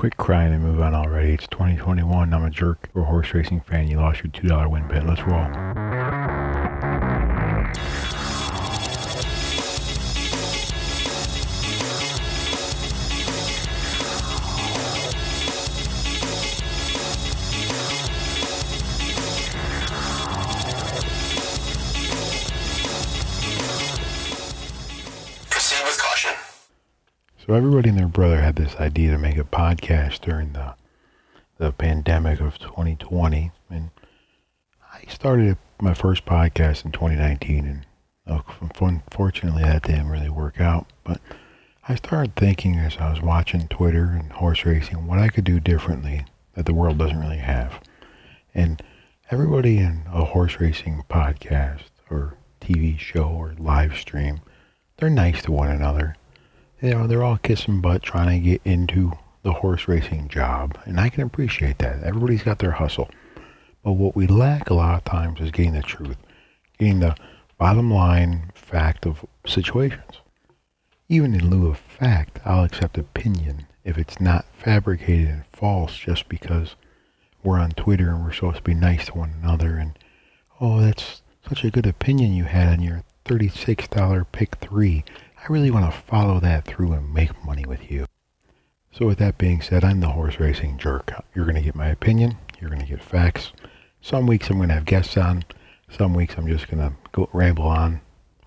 Quit crying and move on already. It's 2021. I'm a jerk. You're a horse racing fan. You lost your $2 win bet. Let's roll. Proceed with caution. So everybody and their brother had this idea to make a podcast during the pandemic of 2020, and I started my first podcast in 2019, and unfortunately that didn't really work out, but I started thinking as I was watching Twitter and horse racing what I could do differently that the world doesn't really have. And everybody in a horse racing podcast or TV show or live stream, they're nice to one another. You know, they're all kissing butt trying to get into the horse racing job, and I can appreciate that. Everybody's got their hustle, but what we lack a lot of times is getting the truth, getting the bottom line fact of situations. Even in lieu of fact, I'll accept opinion if it's not fabricated and false just because we're on Twitter and we're supposed to be nice to one another, and oh, that's such a good opinion you had on your $36 pick three. I really want to follow that through and make money with you. So with that being said, I'm the horse racing jerk. You're going to get my opinion. You're going to get facts. Some weeks I'm going to have guests on. Some weeks I'm just going to go ramble on.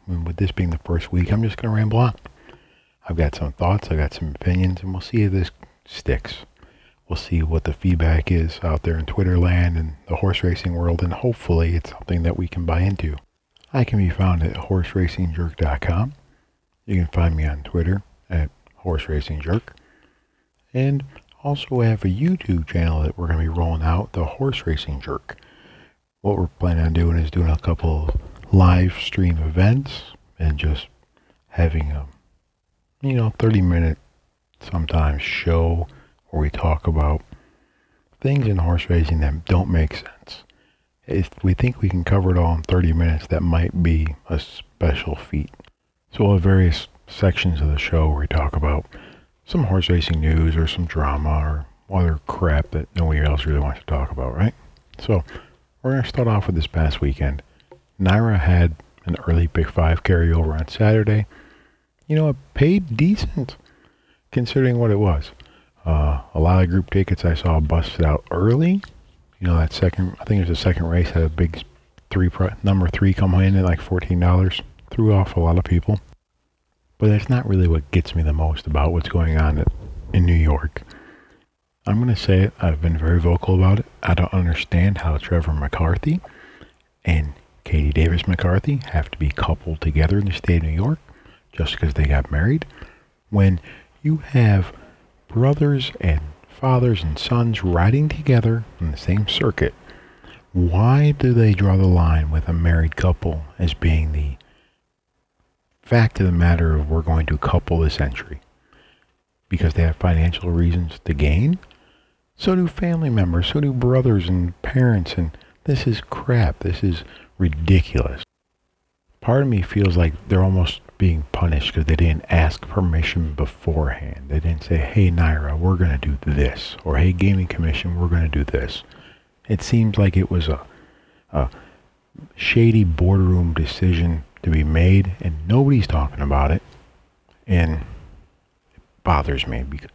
And with this being the first week, I'm just going to ramble on. I've got some thoughts. I've got some opinions. And we'll see if this sticks. We'll see what the feedback is out there in Twitter land and the horse racing world. And hopefully it's something that we can buy into. I can be found at horseracingjerk.com. You can find me on Twitter at horseracingjerk. And also I have a YouTube channel that we're going to be rolling out, the Horse Racing Jerk. What we're planning on doing is doing a couple live stream events and just having a, 30-minute sometimes show where we talk about things in horse racing that don't make sense. If we think we can cover it all in 30 minutes, that might be a special feat. So we'll have various sections of the show where we talk about some horse racing news or some drama or other crap that nobody else really wants to talk about, right? So we're going to start off with this past weekend. Nyra had an early pick five carryover on Saturday. You know, it paid decent considering what it was. A lot of group tickets I saw busted out early. You know, that second, I think it was the second race, had a big number three come in at like $14. Threw off a lot of people. But that's not really what gets me the most about what's going on in New York. I'm going to say it. I've been very vocal about it. I don't understand how Trevor McCarthy and Katie Davis McCarthy have to be coupled together in the state of New York just because they got married. When you have brothers and fathers and sons riding together in the same circuit, why do they draw the line with a married couple as being the fact of the matter of we're going to couple this entry? Because they have financial reasons to gain. So do family members. So do brothers and parents. And this is crap. This is ridiculous. Part of me feels like they're almost being punished because they didn't ask permission beforehand. They didn't say, hey, Nyra, we're going to do this. Or, hey, Gaming Commission, we're going to do this. It seems like it was a shady boardroom decision to be made, and nobody's talking about it, and it bothers me because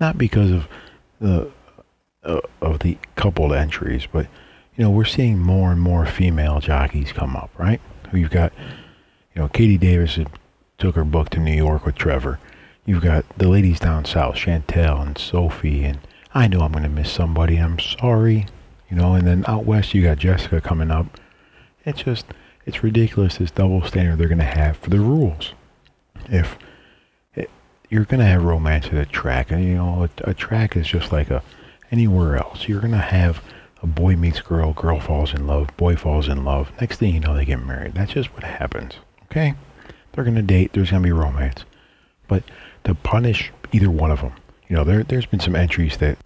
not because of the coupled entries, but we're seeing more and more female jockeys come up, right? You've got Katie Davis took her book to New York with Trevor. You've got the ladies down south, Chantelle and Sophie, and I know I'm going to miss somebody. I'm sorry, And then out west you got Jessica coming up. It's ridiculous, this double standard they're going to have for the rules. If you're going to have romance at a track, and a track is just like anywhere else. You're going to have a boy meets girl, girl falls in love, boy falls in love. Next thing you know, they get married. That's just what happens, okay? They're going to date. There's going to be romance. But to punish either one of them, there's been some entries where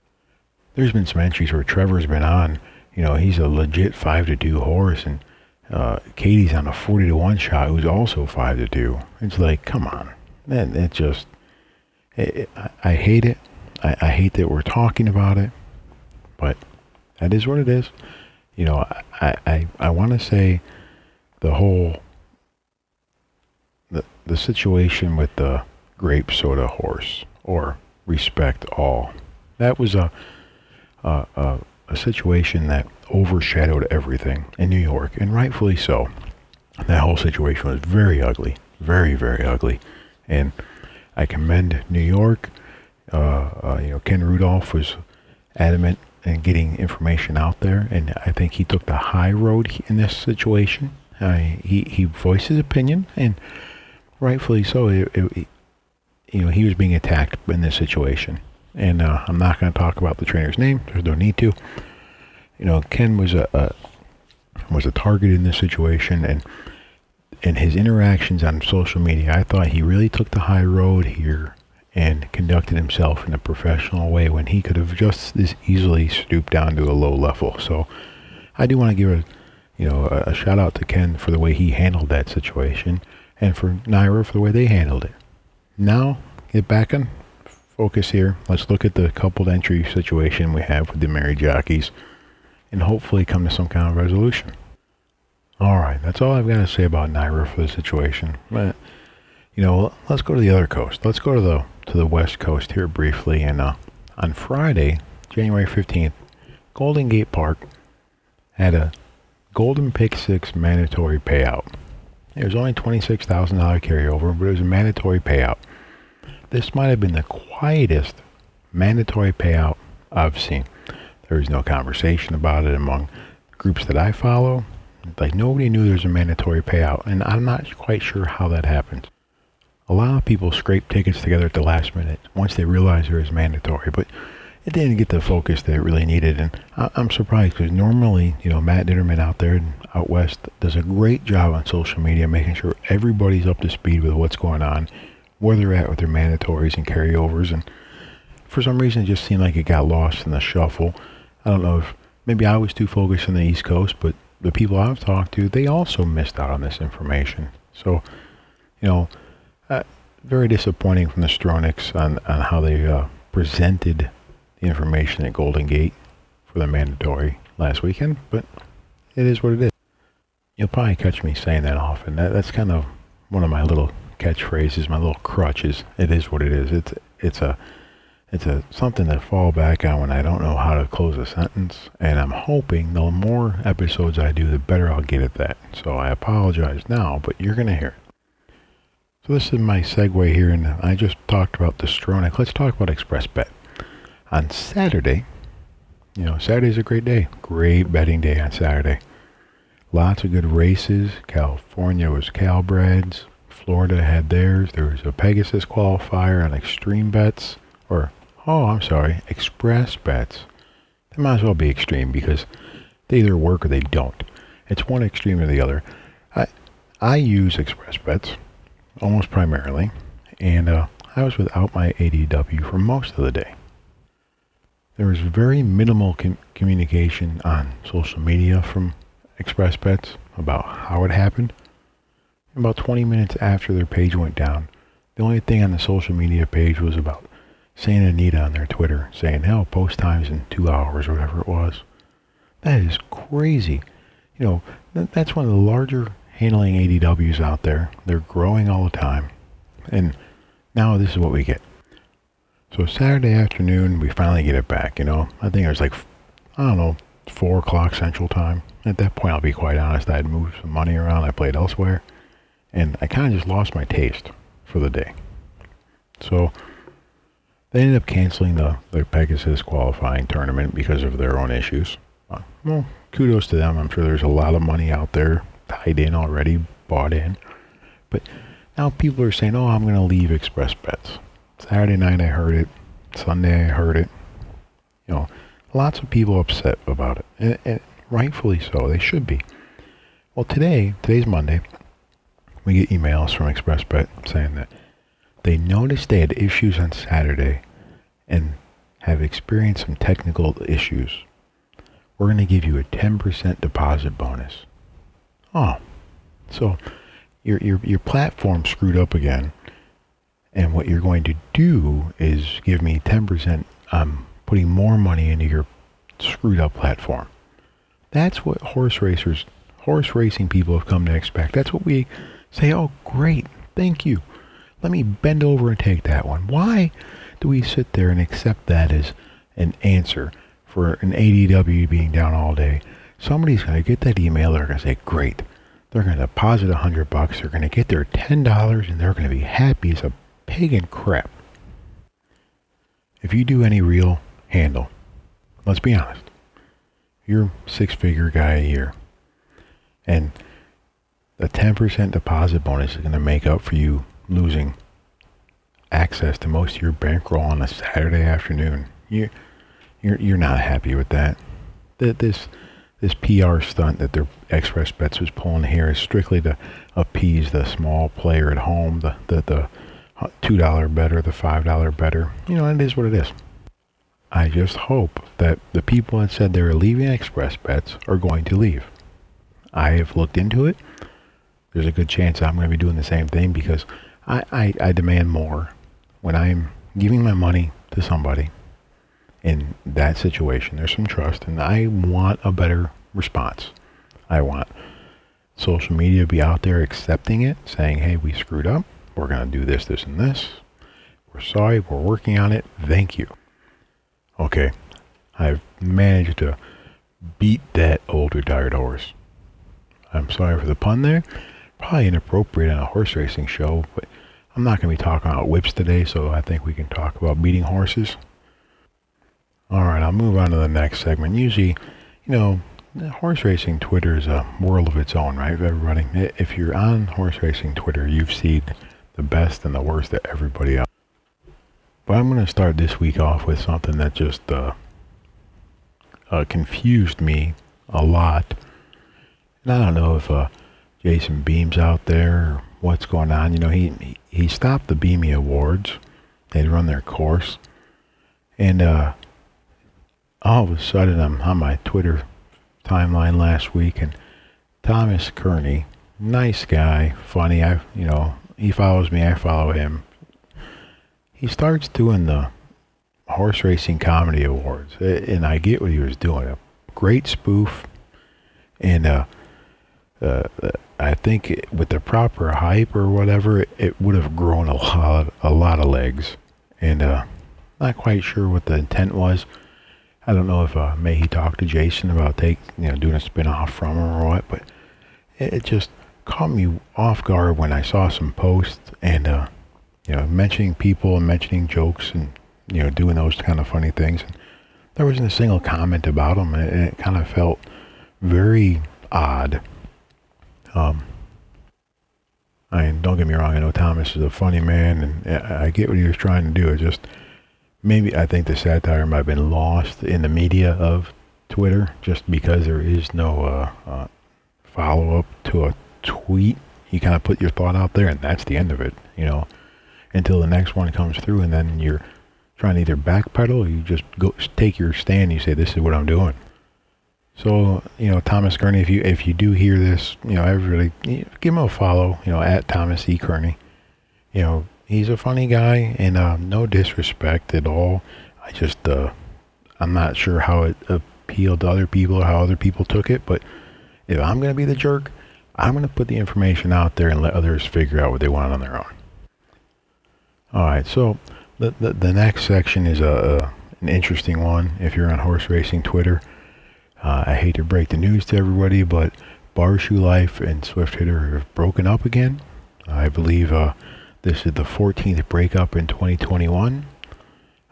Trevor's been on, he's a legit 5-2 horse, and Katie's on a 40-1 shot who's also 5-2. It's like, come on. I hate it. I hate that we're talking about it, but that is what it is. You know, I want to say the whole, the situation with the grape soda horse, or respect all, that was a situation that overshadowed everything in New York, and rightfully so. That whole situation was very ugly, very, very ugly. And I commend New York. You know, Ken Rudolph was adamant in getting information out there, and I think he took the high road in this situation. He voiced his opinion, and rightfully so. You know, he was being attacked in this situation. And I'm not going to talk about the trainer's name. There's no need to. You know, Ken was a target in this situation, and his interactions on social media, I thought he really took the high road here and conducted himself in a professional way when he could have just as easily stooped down to a low level. So I do want to give a shout out to Ken for the way he handled that situation, and for Nyra for the way they handled it. Now, get back on focus here. Let's look at the coupled entry situation we have with the married jockeys, and hopefully come to some kind of resolution. All right, that's all I've got to say about Nyra for the situation. But, you know, let's go to the other coast. Let's go to the West Coast here briefly. And on Friday, January 15th, Golden Gate Park had a Golden Pick 6 mandatory payout. It was only $26,000 carryover, but it was a mandatory payout. This might have been the quietest mandatory payout I've seen. There was no conversation about it among groups that I follow. Like, nobody knew there's a mandatory payout, and I'm not quite sure how that happened. A lot of people scrape tickets together at the last minute once they realize there is mandatory, but it didn't get the focus that it really needed, and I'm surprised, because normally, you know, Matt Ditterman out there out west does a great job on social media, making sure everybody's up to speed with what's going on, where they're at with their mandatories and carryovers, and for some reason it just seemed like it got lost in the shuffle. I don't know if maybe I was too focused on the East Coast, but the people I've talked to, they also missed out on this information. So, you know, very disappointing from the Stronachs on how they presented the information at Golden Gate for the mandatory last weekend, but it is what it is. You'll probably catch me saying that often. That's kind of one of my little catchphrases, my little crutches. It is what it is. It's something to fall back on when I don't know how to close a sentence, and I'm hoping the more episodes I do, the better I'll get at that. So I apologize now, but you're going to hear it. So this is my segue here, and I just talked about the Stronach. Let's talk about ExpressBet. On Saturday, you know, Saturday's a great day. Great betting day on Saturday. Lots of good races. California was Calbreds. Florida had theirs. There was a Pegasus qualifier on Extreme Bets. ExpressBets. They might as well be extreme, because they either work or they don't. It's one extreme or the other. I use ExpressBets almost primarily, and I was without my ADW for most of the day. There was very minimal communication on social media from ExpressBets about how it happened. About 20 minutes after their page went down, the only thing on the social media page was about Santa Anita on their Twitter saying, post times in 2 hours or whatever it was. That is crazy. You know, that's one of the larger handling ADWs out there. They're growing all the time. And now this is what we get. So Saturday afternoon, we finally get it back, you know. I think it was 4 o'clock Central Time. At that point, I'll be quite honest, I had moved some money around. I played elsewhere. And I kind of just lost my taste for the day. So they ended up canceling the Pegasus qualifying tournament because of their own issues. Well, kudos to them. I'm sure there's a lot of money out there tied in already, bought in. But now people are saying, I'm going to leave ExpressBets. Saturday night I heard it. Sunday I heard it. You know, lots of people upset about it. And rightfully so. They should be. Well, today's Monday, we get emails from ExpressBet saying that they noticed they had issues on Saturday and have experienced some technical issues. We're going to give you a 10% deposit bonus. So your platform screwed up again, And what you're going to do is give me 10%. I'm putting more money into your screwed up platform. That's what horse racing people have come to expect. That's what we say, oh, great, thank you. Let me bend over and take that one. Why do we sit there and accept that as an answer for an ADW being down all day? Somebody's going to get that email. They're going to say, great. They're going to deposit $100. They're going to get their $10, and they're going to be happy as a pig in crap. If you do any real handle, let's be honest, you're a six-figure guy a year. And a 10% deposit bonus is going to make up for you losing access to most of your bankroll on a Saturday afternoon. You're not happy with that. This PR stunt that their ExpressBets was pulling here is strictly to appease the small player at home, the $2 better, the $5 better. You know, it is what it is. I just hope that the people that said they were leaving ExpressBets are going to leave. I have looked into it. There's a good chance I'm going to be doing the same thing because I demand more when I'm giving my money to somebody. In that situation, there's some trust, and I want a better response. I want social media to be out there accepting it, saying, hey, we screwed up. We're going to do this, this, and this. We're sorry. We're working on it. Thank you. Okay, I've managed to beat that old retired horse. I'm sorry for the pun there. Probably inappropriate on a horse racing show, but I'm not going to be talking about whips today, so I think we can talk about beating horses. All right, I'll move on to the next segment. Usually, horse racing Twitter is a world of its own, right, everybody? If you're on horse racing Twitter, you've seen the best and the worst of everybody else. But I'm going to start this week off with something that just confused me a lot. And I don't know if Jason Beam's out there or what's going on. You know, he stopped the Beamy Awards. They'd run their course. And all of a sudden, I'm on my Twitter timeline last week, and Thomas Kearney, nice guy, funny. He follows me, I follow him. He starts doing the Horse Racing Comedy Awards, and I get what he was doing. A great spoof, and I think with the proper hype or whatever, it would have grown a lot of legs. And not quite sure what the intent was. I don't know if he talked to Jason about doing a spin-off from him or what, but it just caught me off guard when I saw some posts and mentioning people and mentioning jokes and doing those kind of funny things. And there wasn't a single comment about him, and it kind of felt very odd. Don't get me wrong, I know Thomas is a funny man, and I get what he was trying to do. It just maybe I think the satire might have been lost in the media of Twitter just because there is no follow-up to a tweet. You kind of put your thought out there, and that's the end of it, until the next one comes through, and then you're trying to either backpedal or you just go take your stand and you say, this is what I'm doing. So, Thomas Kearney, if you do hear this, everybody, give him a follow, at Thomas E. Kearney. He's a funny guy, and no disrespect at all. I just, I'm not sure how it appealed to other people or how other people took it, but if I'm going to be the jerk, I'm going to put the information out there and let others figure out what they want on their own. All right, so the next section is an interesting one if you're on horse racing Twitter. I hate to break the news to everybody, but Bar Shoe Life and Swift Hitter have broken up again. I believe this is the 14th breakup in 2021.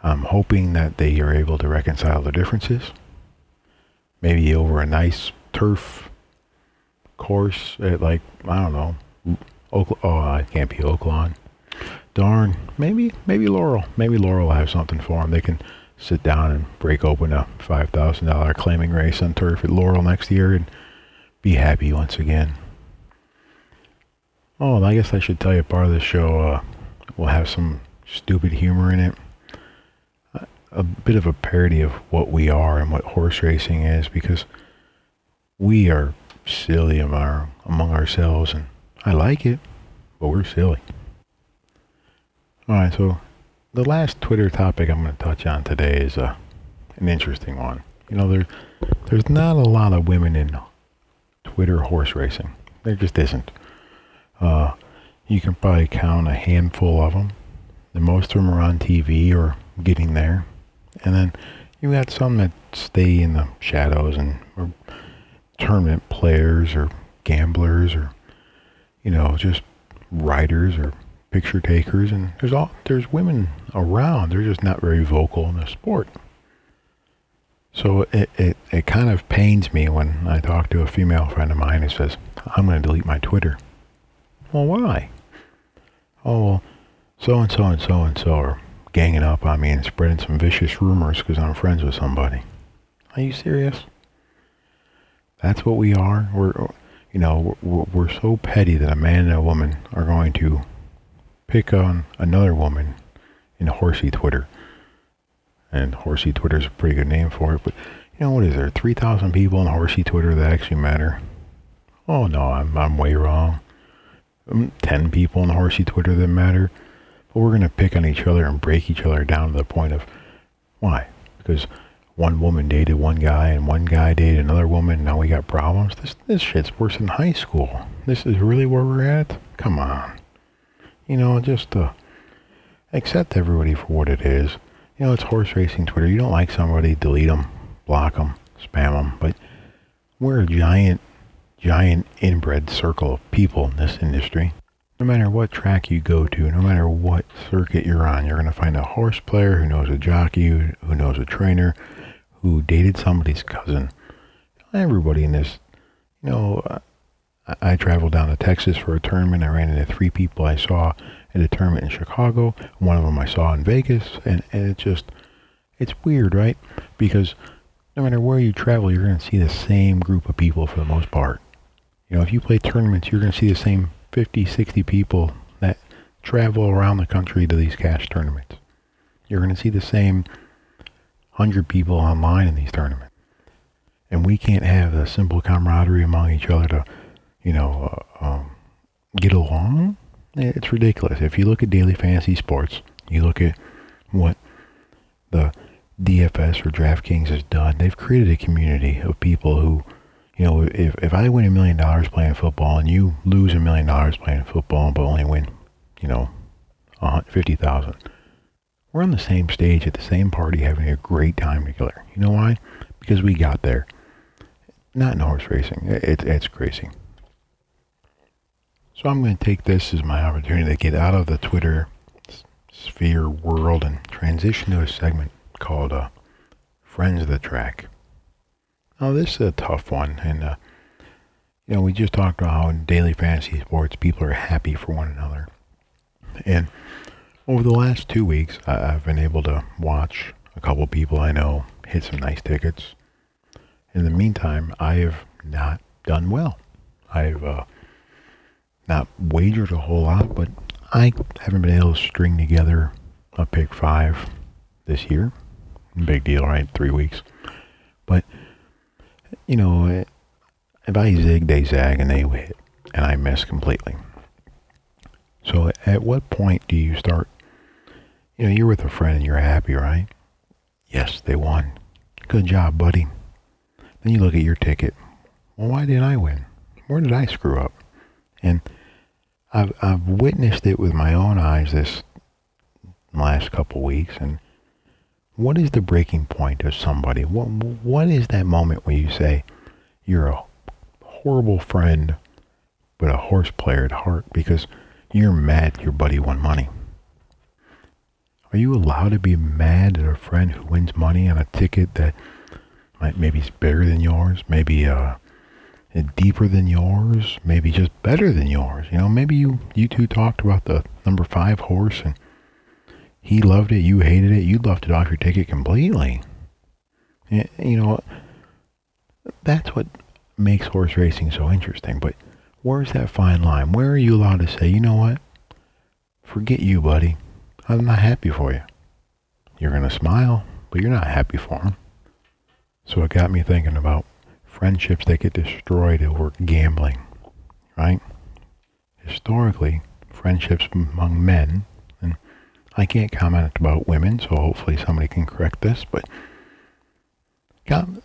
I'm hoping that they are able to reconcile their differences. Maybe over a nice turf course at it can't be Oaklawn. Darn, maybe Laurel. Maybe Laurel will have something for them. They can sit down and break open a $5,000 claiming race on turf at Laurel next year and be happy once again. Oh, I guess I should tell you part of the show will have some stupid humor in it. A bit of a parody of what we are and what horse racing is, because we are silly among ourselves, and I like it, but we're silly. All right, so the last Twitter topic I'm going to touch on today is an interesting one. You know, there's not a lot of women in Twitter horse racing. There just isn't. You can probably count a handful of them. And most of them are on TV or getting there. And then you got some that stay in the shadows and are tournament players or gamblers or, you know, just riders or picture takers. And there's women around. They're just not very vocal in the sport. So it kind of pains me when I talk to a female friend of mine who says, I'm going to delete my Twitter. Well, why? Oh, well, so-and-so and so-and-so are ganging up on me and spreading some vicious rumors because I'm friends with somebody. Are you serious? That's what we are. We're so petty that a man and a woman are going to pick on another woman in horsey Twitter. And horsey Twitter is a pretty good name for it, but you know what is there? 3,000 people on horsey Twitter that actually matter? Oh no, I'm way wrong. 10 people on horsey Twitter that matter, but we're gonna pick on each other and break each other down to the point of why? Because one woman dated one guy and one guy dated another woman. And now we got problems. This shit's worse than high school. This is really where we're at. Come on, you know, just accept everybody for what it is. You know, it's horse racing Twitter. You don't like somebody, delete them, block them, spam them. But we're a giant, giant inbred circle of people in this industry. No matter what track you go to, no matter what circuit you're on, you're going to find a horse player who knows a jockey, who knows a trainer, who dated somebody's cousin. Everybody in this, you know, I traveled down to Texas for a tournament. I ran into 3 people I saw at a tournament in Chicago. One of them I saw in Vegas. And it's weird, right? Because no matter where you travel, you're going to see the same group of people for the most part. You know, if you play tournaments, you're going to see the same 50, 60 people that travel around the country to these cash tournaments. You're going to see the same 100 people online in these tournaments. And we can't have the simple camaraderie among each other to, you know, get along. It's ridiculous. If you look at daily fantasy sports, you look at what the DFS or DraftKings has done, they've created a community of people who, you know, if I win $1 million playing football and you lose $1 million playing football but only win, you know, 50,000, we're on the same stage at the same party having a great time together. You know why? Because we got there. Not in horse racing. It's crazy. So I'm going to take this as my opportunity to get out of the Twitter sphere world and transition to a segment called Friends of the Track. Now this is a tough one, and you know, we just talked about how in daily fantasy sports people are happy for one another. And over the last 2 weeks, I've been able to watch a couple people I know hit some nice tickets. In the meantime, I have not done well. I've not wagered a whole lot, but I haven't been able to string together a pick 5 this year. Big deal, right? 3 weeks. But, you know, if I zig, they zag, and they hit, and I miss completely. So at what point do you start, you know, you're with a friend and you're happy, right? Yes, they won. Good job, buddy. Then you look at your ticket. Well, why didn't I win? Where did I screw up? And I've witnessed it with my own eyes this last couple weeks. And what is the breaking point of somebody? What is that moment where you say you're a horrible friend, but a horse player at heart because you're mad your buddy won money? Are you allowed to be mad at a friend who wins money on a ticket that maybe is bigger than yours, maybe deeper than yours, maybe just better than yours? You know, maybe you two talked about the number 5 horse and he loved it, you hated it, you left it off your ticket completely. And, you know, that's what makes horse racing so interesting. But where's that fine line? Where are you allowed to say, you know what, forget you, buddy, I'm not happy for you? You're going to smile, but you're not happy for him. So it got me thinking about friendships that get destroyed over gambling, right? Historically, friendships among men, and I can't comment about women, so hopefully somebody can correct this, but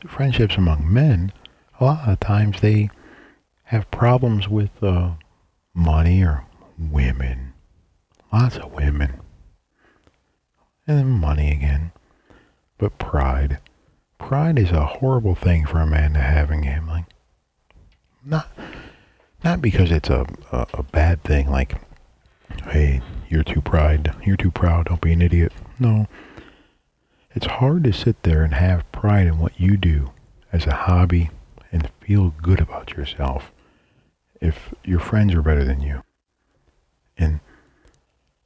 friendships among men, a lot of times they have problems with money or women. Lots of women. And then money again. But pride. Pride is a horrible thing for a man to have in gambling. Not because it's a bad thing, like, hey, you're too proud, don't be an idiot. No. It's hard to sit there and have pride in what you do as a hobby and feel good about yourself if your friends are better than you. And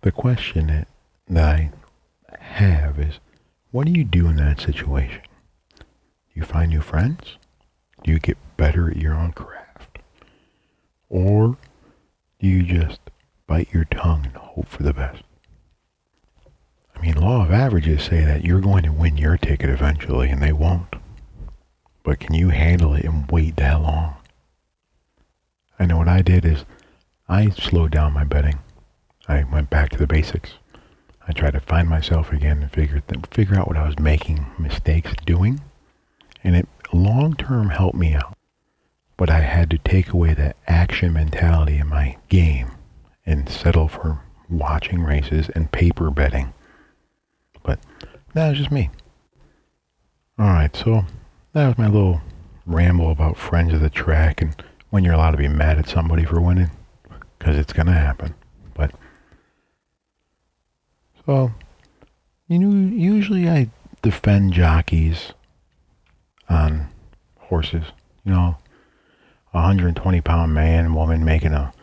the question that I have is, what do you do in that situation? Do you find new friends? Do you get better at your own craft? Or do you just bite your tongue and hope for the best? I mean, law of averages say that you're going to win your ticket eventually, and they won't. But can you handle it and wait that long? I know what I did is I slowed down my betting. I went back to the basics. I tried to find myself again and figure out what I was making mistakes doing. And it long-term helped me out. But I had to take away that action mentality in my game and settle for watching races and paper betting. But that was just me. Alright, so that was my little ramble about friends of the track and when you're allowed to be mad at somebody for winning, because it's going to happen. But so, you know, usually I defend jockeys on horses. You know, 120-pound man, woman making a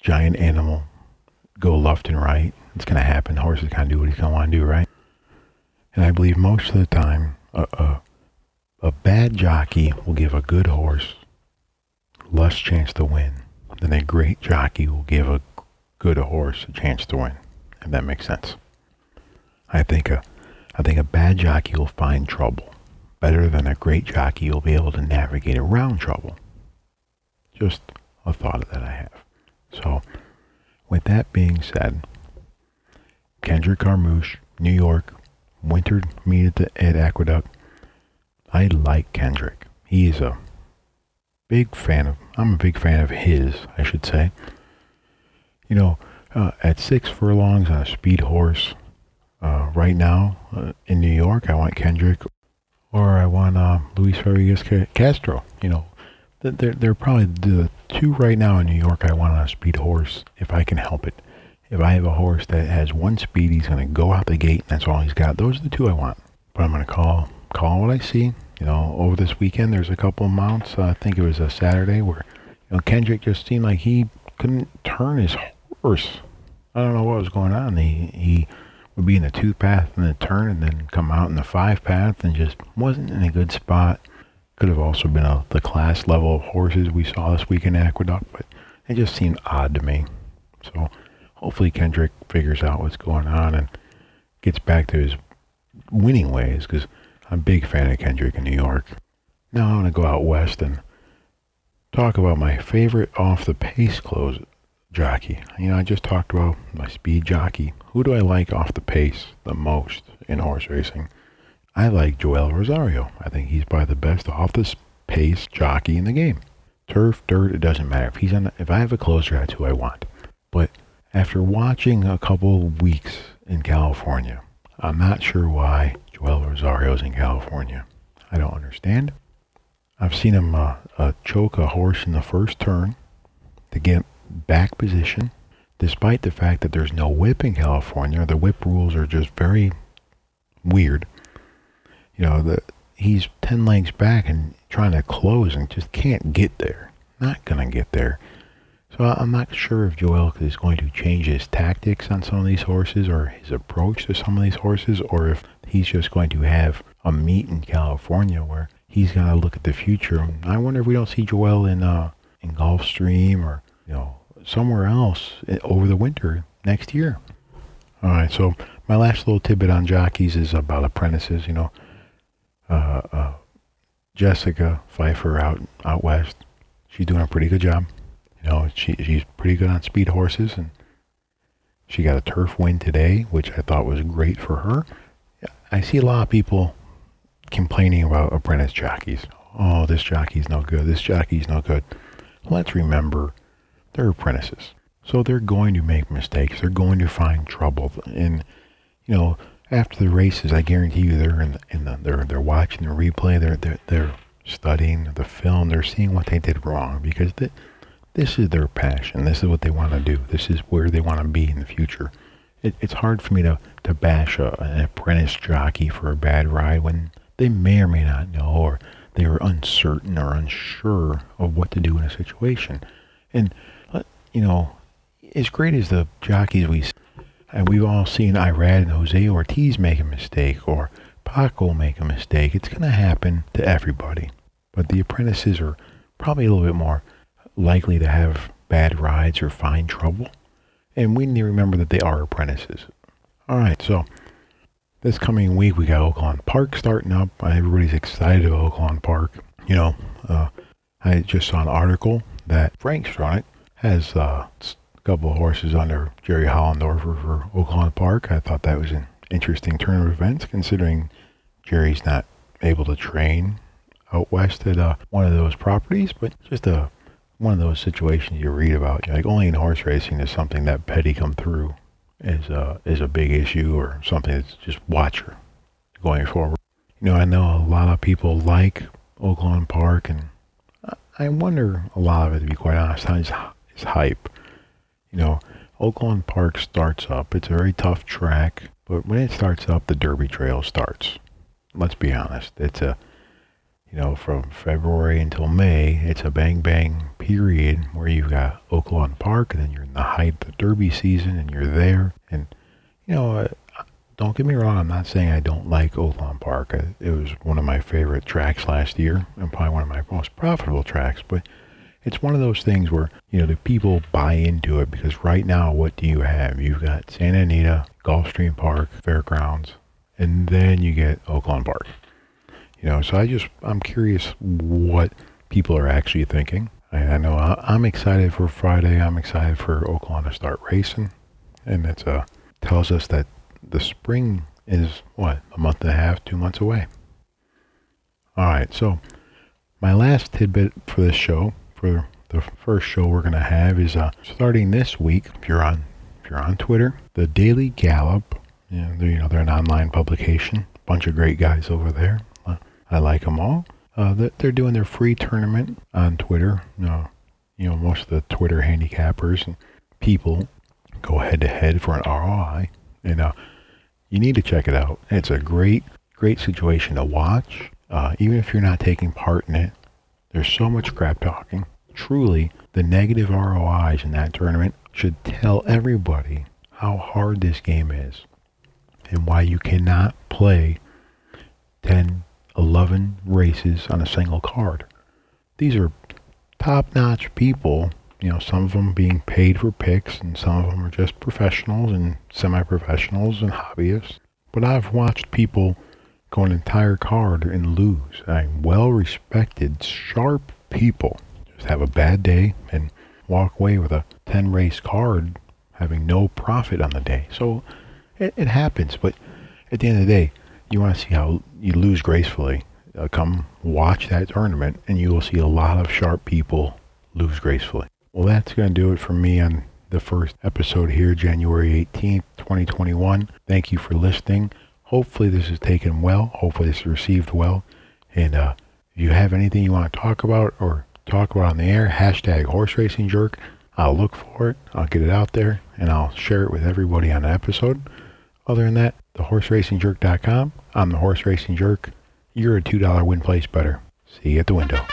giant animal go left and right. It's going to happen. The horse is going to do what he's going to want to do, right? And I believe most of the time, a bad jockey will give a good horse less chance to win than a great jockey will give a good horse a chance to win, if that makes sense. I think a bad jockey will find trouble better than a great jockey will be able to navigate around trouble. Just a thought that I have. So, with that being said, Kendrick Carmouche, New York, winter meet at Aqueduct. I like Kendrick. He's a big fan of, I'm a big fan of his, I should say. You know, at 6 furlongs on a speed horse, right now in New York, I want Kendrick or I want Luis Rodriguez Castro. You know, they're probably the two right now in New York I want on a speed horse if I can help it. If I have a horse that has one speed, he's going to go out the gate and that's all he's got. Those are the two I want. But I'm going to call what I see. You know, over this weekend, there's a couple of mounts. I think it was a Saturday where, you know, Kendrick just seemed like he couldn't turn his horse. I don't know what was going on. He would be in the 2 path and then turn and then come out in the 5 path and just wasn't in a good spot. Could have also been the class level of horses we saw this weekend at Aqueduct, but it just seemed odd to me. So hopefully Kendrick figures out what's going on and gets back to his winning ways, because I'm a big fan of Kendrick in New York. Now I'm going to go out west and talk about my favorite off-the-pace close jockey. You know, I just talked about my speed jockey. Who do I like off the pace the most in horse racing? I like Joel Rosario. I think he's probably the best off-the-pace jockey in the game. Turf, dirt, it doesn't matter. If I have a closer, that's who I want. But after watching a couple weeks in California, I'm not sure why Joel Rosario's in California. I don't understand. I've seen him choke a horse in the first turn to get back position, despite the fact that there's no whip in California. The whip rules are just very weird. You know, he's 10 lengths back and trying to close and just can't get there. Not going to get there. So I'm not sure if Joel is going to change his tactics on some of these horses or his approach to some of these horses, or if he's just going to have a meet in California where he's going to look at the future. I wonder if we don't see Joel in Gulfstream or, you know, somewhere else over the winter next year. All right, so my last little tidbit on jockeys is about apprentices. You know, Jessica Pfeiffer out west, she's doing a pretty good job. You know, she's pretty good on speed horses, and She got a turf win today, which I thought was great for her. I see a lot of people complaining about apprentice jockeys. Oh, this jockey's no good. This jockey's no good. Let's remember, they're apprentices. So they're going to make mistakes. They're going to find trouble. And, you know, after the races, I guarantee you they're they're watching the replay. They're studying the film. They're seeing what they did wrong because this is their passion. This is what they want to do. This is where they want to be in the future. It's hard for me to bash an apprentice jockey for a bad ride when they may or may not know, or they were uncertain or unsure of what to do in a situation. And, you know, as great as the jockeys we see, and we've all seen Irad and Jose Ortiz make a mistake, or Paco make a mistake. It's going to happen to everybody. But the apprentices are probably a little bit more likely to have bad rides or find trouble. And we need to remember that they are apprentices. All right, so this coming week, we got Oaklawn Park starting up. Everybody's excited about Oaklawn Park. You know, I just saw an article that Frank Stronach has a couple of horses under Jerry Hollendorfer for Oaklawn Park. I thought that was an interesting turn of events, considering Jerry's not able to train out west at one of those properties, but just one of those situations you read about. Like, only in horse racing is something that petty come through is a big issue, or something that's just watcher going forward. You know, I know a lot of people like Oaklawn Park, and I wonder a lot of it, to be quite honest, is hype. You know, Oaklawn Park starts up. It's a very tough track, but when it starts up, the Derby Trail starts. Let's be honest. It's a, you know, from February until May, it's a bang-bang period where you've got Oaklawn Park, and then you're in the height of the Derby season, and you're there. And, you know, don't get me wrong, I'm not saying I don't like Oaklawn Park. It was one of my favorite tracks last year, and probably one of my most profitable tracks. But it's one of those things where, you know, the people buy into it, because right now, what do you have? You've got Santa Anita, Gulfstream Park, Fairgrounds, and then you get Oaklawn Park. You know, so I'm curious what people are actually thinking. I know I'm excited for Friday. I'm excited for Oaklawn to start racing. And it tells us that the spring is, what, a month and a half, 2 months away. All right, so my last tidbit for this show, for the first show we're going to have, is starting this week, if you're on Twitter, the Daily Gallup. You know, they're an online publication. Bunch of great guys over there. I like them all. They're doing their free tournament on Twitter. You know, most of the Twitter handicappers and people go head-to-head for an ROI. And you need to check it out. It's a great, great situation to watch. Even if you're not taking part in it, there's so much crap talking. Truly, the negative ROIs in that tournament should tell everybody how hard this game is and why you cannot play 10-11 races on a single card. These are top-notch people, you know, some of them being paid for picks, and some of them are just professionals and semi-professionals and hobbyists. But I've watched people go an entire card and lose. Well-respected, sharp people just have a bad day and walk away with a 10-race card having no profit on the day. So it happens, but at the end of the day, you want to see how you lose gracefully, come watch that tournament, and you will see a lot of sharp people lose gracefully. Well, that's going to do it for me on the first episode here, January 18th, 2021. Thank you for listening. Hopefully this is taken well. Hopefully this is received well. And if you have anything you want to talk about or talk about on the air, #HorseRacingJerk. I'll look for it. I'll get it out there, and I'll share it with everybody on an episode. Other than that, thehorseracingjerk.com. I'm the Horse Racing Jerk. You're a $2 win place better. See you at the window.